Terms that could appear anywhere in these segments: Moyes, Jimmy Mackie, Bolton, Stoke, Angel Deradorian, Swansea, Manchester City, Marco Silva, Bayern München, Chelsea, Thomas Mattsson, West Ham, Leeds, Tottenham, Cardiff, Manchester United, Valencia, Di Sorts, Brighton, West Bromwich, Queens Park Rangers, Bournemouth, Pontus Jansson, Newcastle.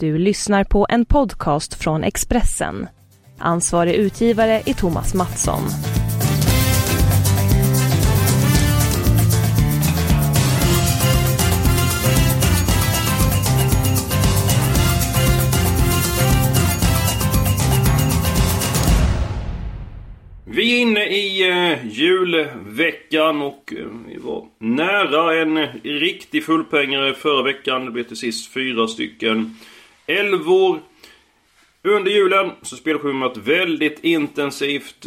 Du lyssnar på en podcast från Expressen. Ansvarig utgivare är Thomas Mattsson. Vi är inne i julveckan och vi var nära en riktig fullpengare förra veckan. Det blev till sist 4 stycken. 11 år. Under julen så spelar schemat väldigt intensivt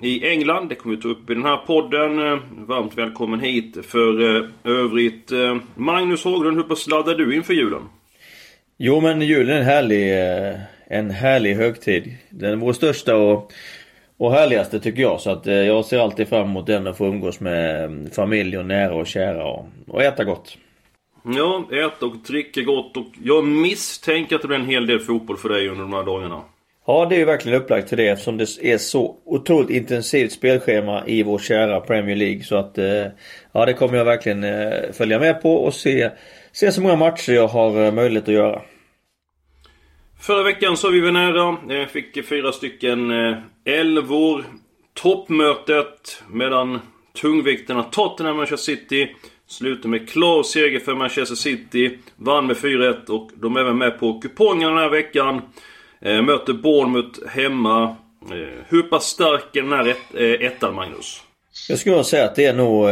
i England. Det kommer vi ta upp i den här podden. Varmt välkommen hit. För övrigt, Magnus Ågren, hur pass laddar du inför julen? Jo, men julen är en härlig högtid. Den är vår största och härligaste tycker jag. Så att jag ser alltid fram emot den och får umgås med familj och nära och kära och äta gott. Ja, äta och dricka gott, och jag misstänker att det blir en hel del fotboll för dig under de här dagarna. Ja, det är ju verkligen upplagt till det eftersom det är så otroligt intensivt spelschema i vår kära Premier League. Så att ja, det kommer jag verkligen följa med på och se så många matcher jag har möjlighet att göra. Förra veckan så vi var nära. Jag fick 4 stycken 11-år. Toppmötet mellan tungvikterna Tottenham och Manchester City slutar med klar seger för Manchester City. Vann med 4-1 och de är även med på kupongen den här veckan. Möter Bournemouth hemma. Hur pass stark är den här ettan, Magnus? Jag skulle säga att det är nog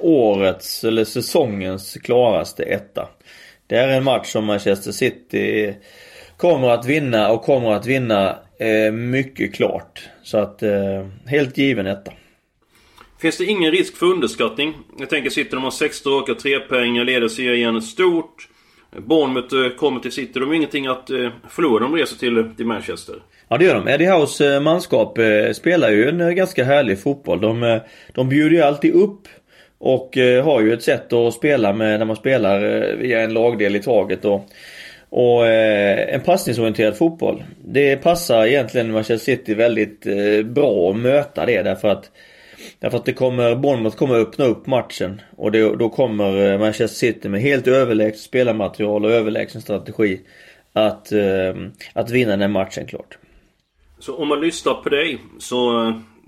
årets eller säsongens klaraste etta. Det är en match som Manchester City kommer att vinna mycket klart. Så att helt given etta. Finns det ingen risk för underskattning? Jag tänker sitter de har 6 raka, 3 pengar, leder serien stort. Bournemouth kommer till City, de har ingenting att förlora, de reser till Manchester. Ja, det gör de. Eddie Hows manskap spelar ju en ganska härlig fotboll. De bjuder ju alltid upp och har ju ett sätt att spela med när man spelar via en lagdel i taget och en passningsorienterad fotboll. Det passar egentligen Manchester City väldigt bra att möta det därför att det kommer, Bournemouth kommer öppna upp matchen och då kommer Manchester City med helt överlägset spelarmaterial och överlägsen strategi att vinna den här matchen klart. Så om man lyssnar på dig så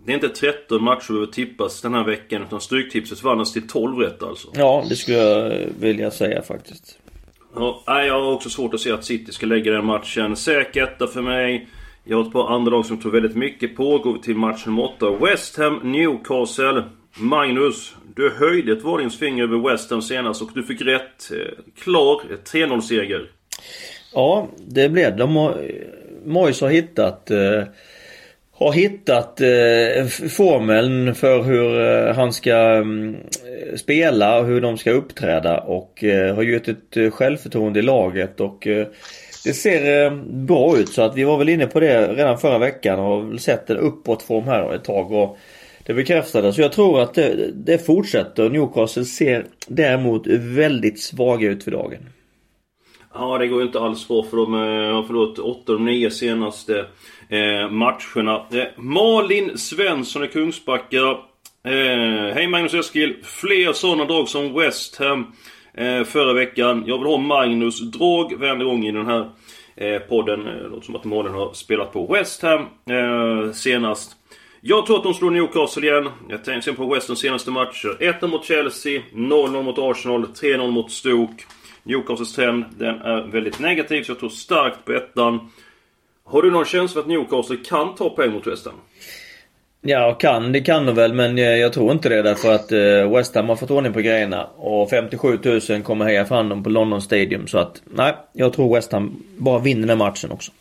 det är inte 13 matcher över tippas den här veckan utan stryktipset vannas till 12 rätt alltså. Ja, det skulle jag vilja säga faktiskt. Ja, jag har också svårt att se att City ska lägga den matchen. Säkert för mig. Jag har ett par andra lag som tror väldigt mycket på. Går till matchen 8. West Ham, Newcastle. Magnus, du höjde ett varningens finger över West Ham senast och du fick rätt. Klar 3-0-seger. Ja, det blev det. Moyes har hittat formeln för hur han ska spela och hur de ska uppträda och har gjort ett självförtroende i laget och det ser bra ut, så att vi var väl inne på det redan förra veckan och har sett en uppåtform här ett tag och det bekräftades. Så jag tror att det fortsätter. Newcastle ser däremot väldigt svaga ut för dagen. Ja, det går ju inte alls bra för dem. Jag har förlorat 8 av 9 senaste matcherna. Malin Svensson i Kungsbacka. Hej Magnus Eskil. Fler sådana drag som West Ham förra veckan. Jag vill ha Magnus drag varje gång i den här podden. Låt som att Malin har spelat på West Ham senast. Jag tror att de slår Newcastle igen. Jag tänker på West Hams senaste matcher. 1-0 mot Chelsea, 0-0 mot Arsenal, 3-0 mot Stoke. Newcastles trend, den är väldigt negativ så jag tror starkt på ettan. Har du någon känsla att Newcastle kan ta poäng mot West Ham? Ja, det kan de väl, men jag tror inte det därför att West Ham har fått ordning på grejerna och 57 000 kommer heja fram dem på London Stadium, så att nej, jag tror West Ham bara vinner den matchen också.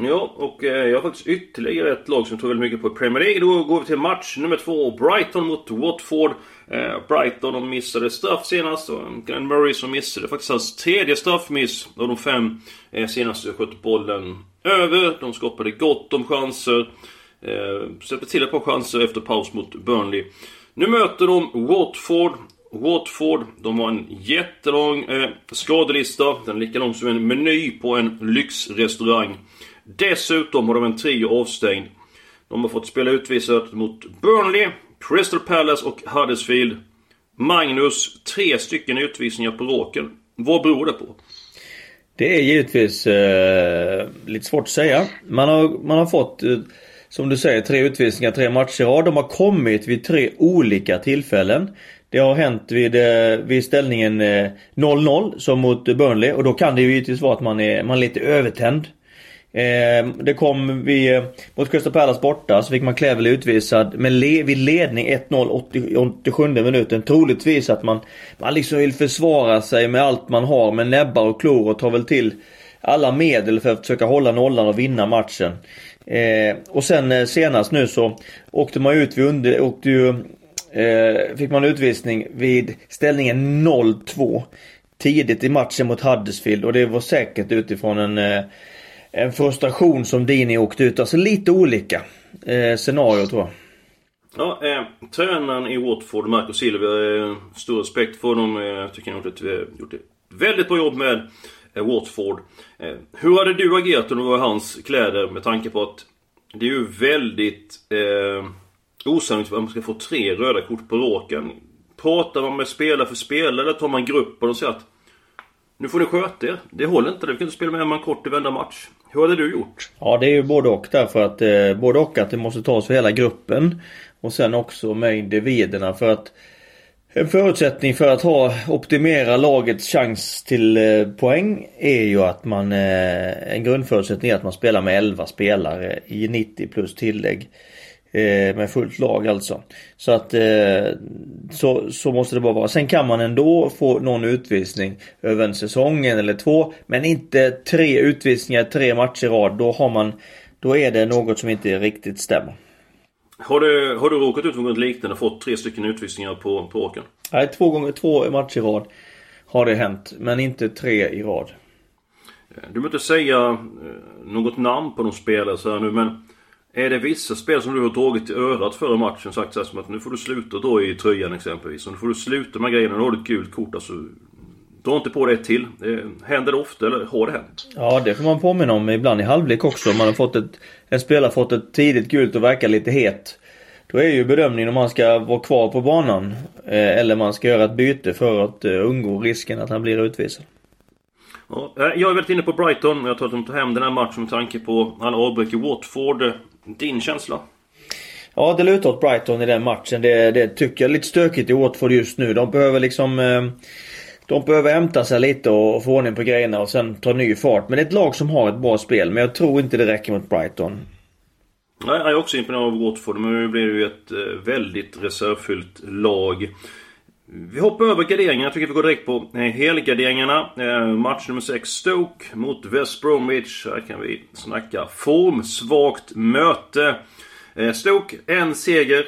Ja, och jag har faktiskt ytterligare ett lag som tror väldigt mycket på Premier League. Då går vi till match nummer 2, Brighton mot Watford. Brighton, de missade straff senast och Glenn Murray som missade faktiskt hans 3:e straffmiss av de 5 senaste, sköt bollen över. De skapade gott om chanser, släppte till ett par chanser efter paus mot Burnley. Nu möter de Watford, de har en jättelång skadelista. Den är lika lång som en meny på en lyxrestaurang. Dessutom har de en trio avstängd. De har fått spela utvisat mot Burnley, Crystal Palace och Huddersfield. Magnus, 3 stycken utvisningar på raken. Vad beror det på? Det är givetvis lite svårt att säga. Man har fått, som du säger, 3 utvisningar, 3 matcher. Ja, de har kommit vid 3 olika tillfällen. Det har hänt vid ställningen 0-0 som mot Burnley. Och då kan det ju givetvis vara att man är lite övertänd. Det kom mot Crystal Palace borta, så fick man Cleverley utvisad vid ledning 1-0 87 minuten. Troligtvis att man liksom vill försvara sig med allt man har, med näbbar och klor, och tar väl till alla medel för att försöka hålla nollan och vinna matchen. Och sen senast nu så åkte man ut fick man utvisning vid ställningen 0-2 tidigt i matchen mot Huddersfield, och det var säkert utifrån en frustration som Dini åkte ut. Alltså lite olika scenario, tror jag. Ja, tränaren i Watford, Marco Silva, stor respekt för honom. Jag tycker han gjort ett väldigt bra jobb med Watford. Hur hade du agerat om du var hans kläder, med tanke på att det är ju väldigt osannolikt att man ska få 3 röda kort på råken? Pratar man med spelare för spelare, tar man grupper och säger att nu får ni sköta er, det håller inte, vi kan inte spela med en kort i vända match. Hur hade du gjort? Ja, det är ju både och, därför att det måste tas för hela gruppen och sen också med individerna, för att en förutsättning för att optimera lagets chans till poäng är ju att en grundförutsättning är att man spelar med 11 spelare i 90 plus tillägg med fullt lag, alltså. Så att så måste det bara vara. Sen kan man ändå få någon utvisning över en säsong, 1 eller 2, men inte 3 utvisningar, 3 matcher i rad. Då är det något som inte riktigt stämmer. Har du råkat ut för något liknande och fått 3 stycken utvisningar på åken? Nej, 2 matcher i rad har det hänt, men inte 3 i rad. Du måste säga något namn på de spelare så här nu, men är det vissa spel som du har tagit i örat före matchen, sagt så här, som att nu får du sluta då i tröjan exempelvis, och nu får du sluta med grejerna, och har du ett gult kort, alltså dra inte på det till. Händer det ofta, eller har det hänt? Ja, det får man påminna om ibland i halvlek också. Man har fått en spelare fått ett tidigt gult och verkar lite het. Då är ju bedömningen om man ska vara kvar på banan eller man ska göra ett byte för att undgå risken att han blir utvisad. Ja, jag är väldigt inne på Brighton. Jag tror att de tar hem den här matchen med tanke på alla avbräck i Watford. Din känsla? Ja, det lutar åt Brighton i den matchen. Det tycker jag är lite stökigt i Watford just nu. De behöver liksom hämta sig lite och få ordning på grejerna och sen ta ny fart. Men det är ett lag som har ett bra spel, men jag tror inte det räcker mot Brighton. Nej, jag är också imponerad av Watford, men nu blir det ju ett väldigt reservfyllt lag. Vi hoppar över garderingarna. Jag tycker vi går direkt på helgarderingarna. Match nummer 6, Stoke mot West Bromwich. Här kan vi snacka formsvagt möte. Stoke, 1 seger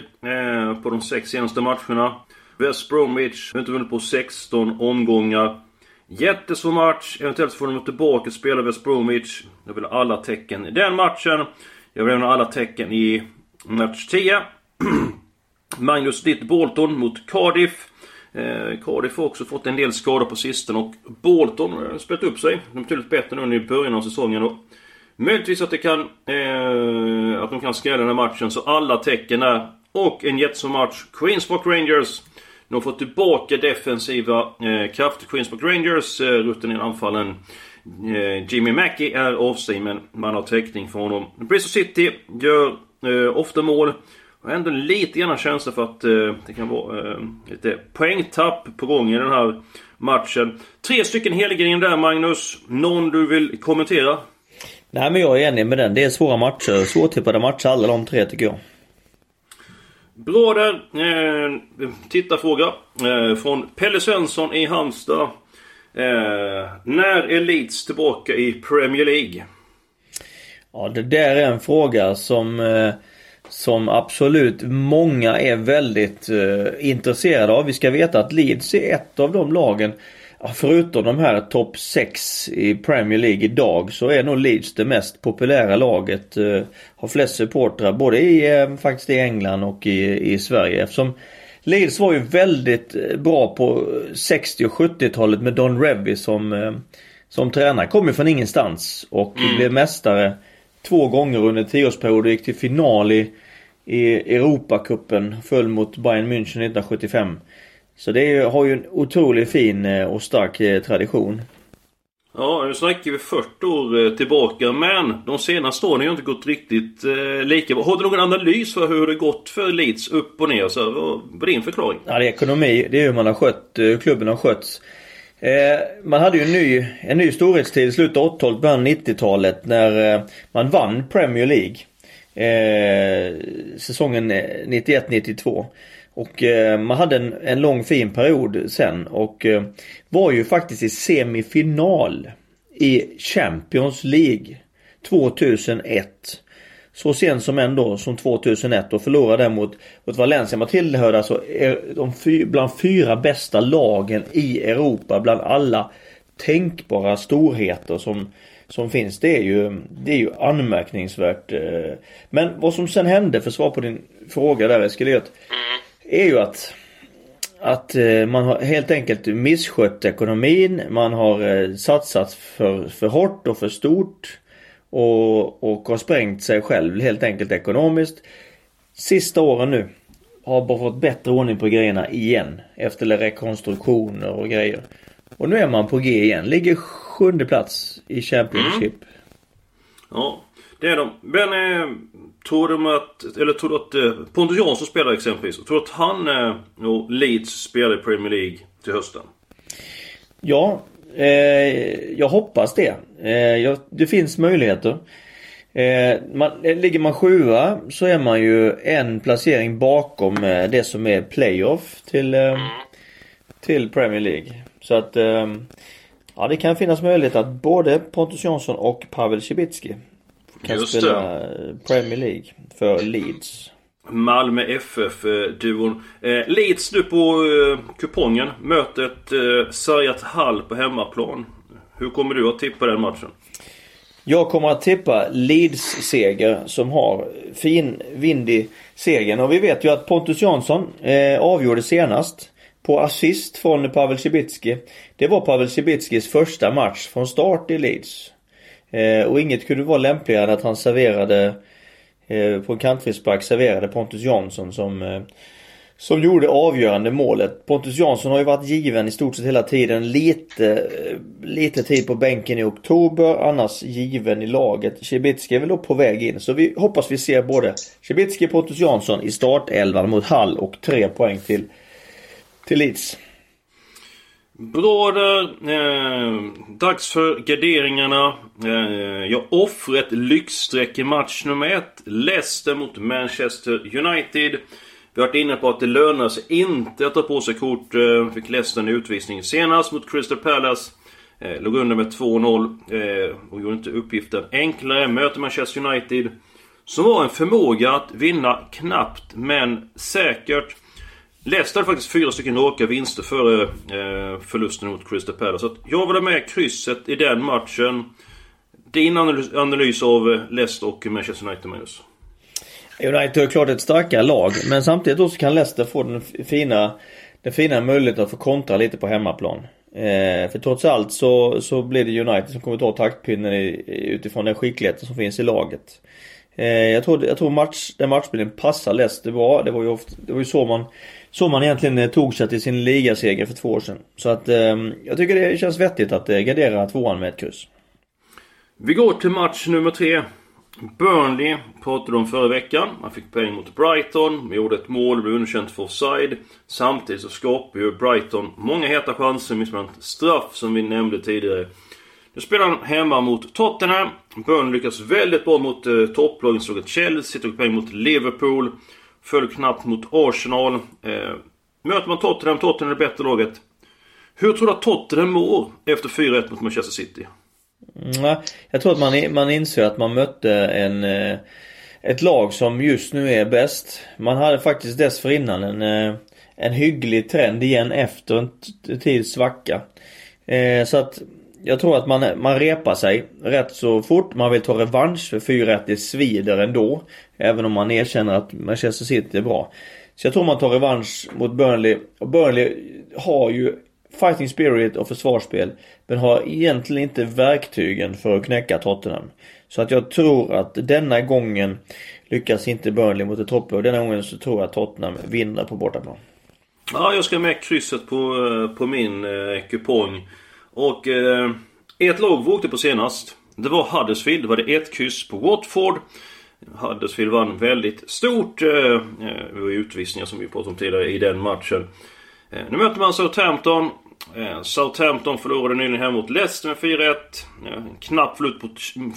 på de 6 senaste matcherna. West Bromwich har inte vunnit på 16 omgångar. Jättesvår match. Eventuellt får de tillbaka och spela West Bromwich. Jag vill ha alla tecken i den matchen. Jag vill ha alla tecken i match 10. Magnus, ditt Bolton mot Cardiff. Cardiff har också fått en del skador på sisten, och Bolton har spelat upp sig. De är betydligt bättre nu i början av säsongen då. Möjligtvis att de kan skrälla den här matchen, så alla tecken är. Och en jättematch, Queens Park Rangers. De har fått tillbaka defensiva kraft. Queens Park Rangers rutten i anfallen. Jimmy Mackie är av sig, men man har täckning för honom. Crystal City gör ofta mål. Och ändå lite grann känsla för att det kan vara lite poängtapp på gång i den här matchen. 3 stycken helgarderingar där, Magnus. Någon du vill kommentera? Nej, men jag är enig med den. Det är svåra matcher. Svårtippade matcher, alla de 3 tycker jag. Bra där. Tittarfråga från Pelle Svensson i Halmstad. När är Leeds tillbaka i Premier League? Ja, det där är en fråga som absolut många är väldigt intresserade av. Vi ska veta att Leeds är ett av de lagen, förutom de här topp 6 i Premier League idag, så är nog Leeds det mest populära laget. Har flest supportrar både faktiskt i England och i Sverige, eftersom Leeds var ju väldigt bra på 60- och 70-talet med Don Revy som tränare. Kom ju från ingenstans och blev mästare 2 gånger under 10-årsperioden, gick till final i Europacupen, föll mot Bayern München 1975. Så det har ju en otroligt fin och stark tradition. Ja, nu snackar vi 40 år tillbaka, men de senaste åren har inte gått riktigt lika bra. Har du någon analys för hur det gått för Leeds upp och ner? Så, vad är din förklaring? Ja, det är ekonomi, det är hur man har skött, klubben har skötts. Man hade ju en ny storhetstid i slutet av 80-talet, början 90-talet, när man vann Premier League säsongen 91-92. Och man hade en lång fin period sen och var ju faktiskt i semifinal i Champions League 2001. Så sen som ändå som 2001 och förlorade mot Valencia. Man tillhörde alltså bland fyra bästa lagen i Europa, bland alla tänkbara storheter som finns. Det är ju anmärkningsvärt. Men vad som sen hände, för svar på din fråga där Eskil, är ju att man har helt enkelt misskött ekonomin. Man har satsat för hårt och för stort och har sprängt sig själv helt enkelt ekonomiskt. Sista åren nu har bara fått bättre ordning på grejerna igen efter rekonstruktioner och grejer. Och nu är man på G igen. Ligger 7:e plats i Championship. Mm. Ja, det är de. Men tror du att Pontus Jansson spelar exempelvis, tror att han och Leeds spelar i Premier League till hösten? Ja, jag hoppas det. Det finns möjligheter. Ligger man 7:a så är man ju en placering bakom det som är playoff till Premier League. Så att det kan finnas möjlighet att både Pontus Jansson och Pavel Tjibitski kan spela Premier League för Leeds. Malmö FF-duon. Leeds nu på kupongen. Mötet Sarjat Hall på hemmaplan. Hur kommer du att tippa den matchen? Jag kommer att tippa Leeds-seger som har fin vind i segern. Och vi vet ju att Pontus Jansson avgjorde senast på assist från Pavel Tjibitski. Det var Pavel Tjibitskis första match från start i Leeds. Och inget kunde vara lämpligare än att han serverade på en kantfrispark Pontus Jansson som gjorde avgörande målet. Pontus Jansson har ju varit given i stort sett hela tiden, lite tid på bänken i oktober, annars given i laget. Tjibitski är väl då på väg in, så vi hoppas vi ser både Tjibitski och Pontus Jansson i startelvan mot Hall och 3 poäng till Leeds. Bra där. Dags för garderingarna. Jag offrar ett lyxsträck i match nummer 1. Leicester mot Manchester United. Vi har varit inne på att det lönar sig inte att ta på sig kort. Fick Leicester en utvisning senast mot Crystal Palace. Låg under med 2-0 och gjorde inte uppgiften enklare. Möter Manchester United som har en förmåga att vinna knappt men säkert. Leicester faktiskt 4 stycken raka vinster före förlusten mot Crystal Palace. Så att jag var med krysset i den matchen. Din analys av Leicester och Manchester United, Magnus? United är klart ett starkare lag, men samtidigt då så kan Leicester få den fina möjligheten att få kontra lite på hemmaplan. För trots allt så blir det United som kommer ta taktpinnen utifrån den skickligheten som finns i laget. Jag tror matchbilden passar Leicester bra. Det var ju så man egentligen tog sig till sin ligaseger för 2 år sedan. Så att jag tycker det känns vettigt att gardera 2:an med ett kryss. Vi går till match nummer 3. Burnley pratade om förra veckan. Man fick poäng mot Brighton. Man gjorde ett mål, blev underkänt för offside. Samtidigt så skapade ju Brighton många heta chanser, missade straff som vi nämnde tidigare. Nu spelar han hemma mot Tottenham. Burnley lyckas väldigt bra mot topplagen, slog Chelsea, tog poäng mot Liverpool. Föll knappt mot Arsenal. Möter man Tottenham är det bättre laget. Hur tror du att Tottenham mår efter 4-1 mot Manchester City? Jag tror att man inser att man mötte ett lag som just nu är bäst. Man hade faktiskt dessförinnan en hygglig trend igen efter en tids svacka. Så att jag tror att man repar sig rätt så fort. Man vill ta revansch för 4-1. Det svider ändå, även om man erkänner att Manchester City är bra. Så jag tror man tar revansch mot Burnley. Och Burnley har ju fighting spirit och försvarsspel, men har egentligen inte verktygen för att knäcka Tottenham. Så att jag tror att denna gången lyckas inte Burnley mot ett topplag. Denna gången så tror jag att Tottenham vinner på bortaplan. Ja, jag ska med krysset på min kupong. Och Ett lag vi åkte på senast, det var Huddersfield. Det var det ett kryss på Watford. Huddersfield vann väldigt stort. Det var utvisningar som vi pratade om tidigare i den matchen. Nu möter man Southampton. Southampton förlorade nyligen här mot Leicester med 4-1. Knapp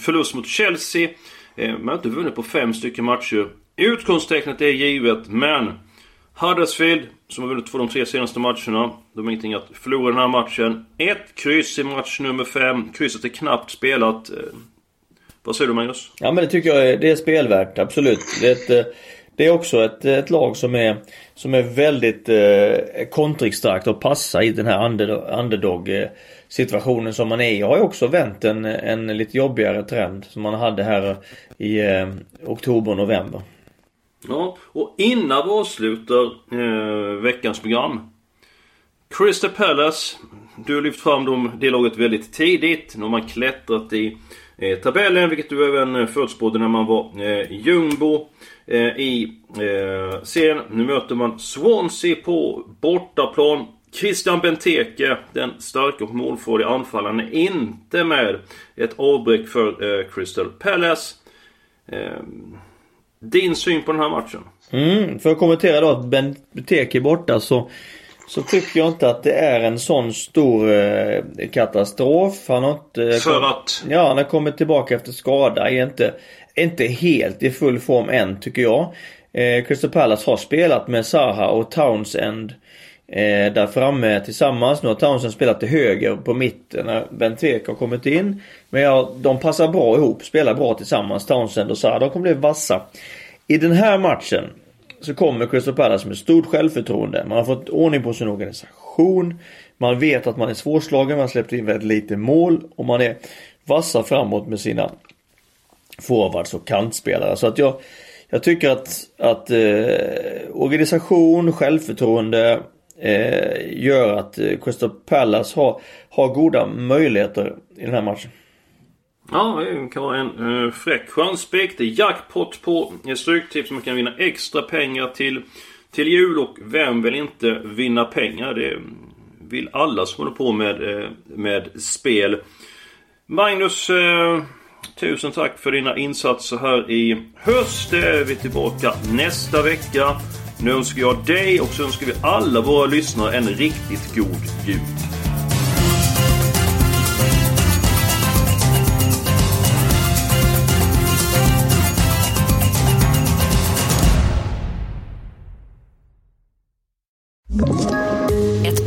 förlust mot Chelsea. Man har inte vunnit på 5 stycken matcher. Utgångstecknet är givet, men Huddersfield, som har vunnit för de 3 senaste matcherna, de har ingenting att förlora den här matchen. Ett kryss i match nummer 5. Krysset är knappt spelat. Vad säger du, Magnus? Ja, men det tycker jag det är spelvärt, absolut. Det är också ett lag som är väldigt kontringstarkt och passar i den här underdog-situationen som man är i. Jag har ju också vänt en lite jobbigare trend som man hade här i oktober och november. Ja, och innan vi avslutar veckans program, Crystal Palace, du har lyft fram det laget väldigt tidigt. Nu har man klättrat i tabellen, vilket du även förutspådde när man var jumbo i serien. Nu möter man Swansea på bortaplan. Christian Benteke, den starka och målfarliga anfallaren, är inte med. Ett avbräck för Crystal Palace. Din syn på den här matchen? För att kommentera då att Benteke är borta, så tycker jag inte att det är en sån stor katastrof. Han har inte han har kommit tillbaka efter skada. Är inte helt i full form än, tycker jag. Crystal Palace har spelat med Zaha och Townsend där framme tillsammans. Nu har Townsend spelat till höger på mitten när Benteke har kommit in. Men de passar bra ihop, spelar bra tillsammans, Townsend och Zaha. De kommer bli vassa. I den här matchen så kommer Crystal Palace med stort självförtroende. Man har fått ordning på sin organisation. Man vet att man är svårslagen. Man släppte in väldigt lite mål. Och man är vassa framåt med sina forwards och kantspelare. Så att jag tycker att organisation, självförtroende gör att Crystal Palace har goda möjligheter i den här matchen. Ja, det kan vara en fräck chanspekt. Det är jackpot på Stryktips. Man kan vinna extra pengar till jul, och vem vill inte vinna pengar? Det vill alla som håller på med spel. Magnus, tusen tack för dina insatser här i höst. Vi är tillbaka nästa vecka. Nu önskar jag dig, och så önskar vi alla våra lyssnare, en riktigt god jul.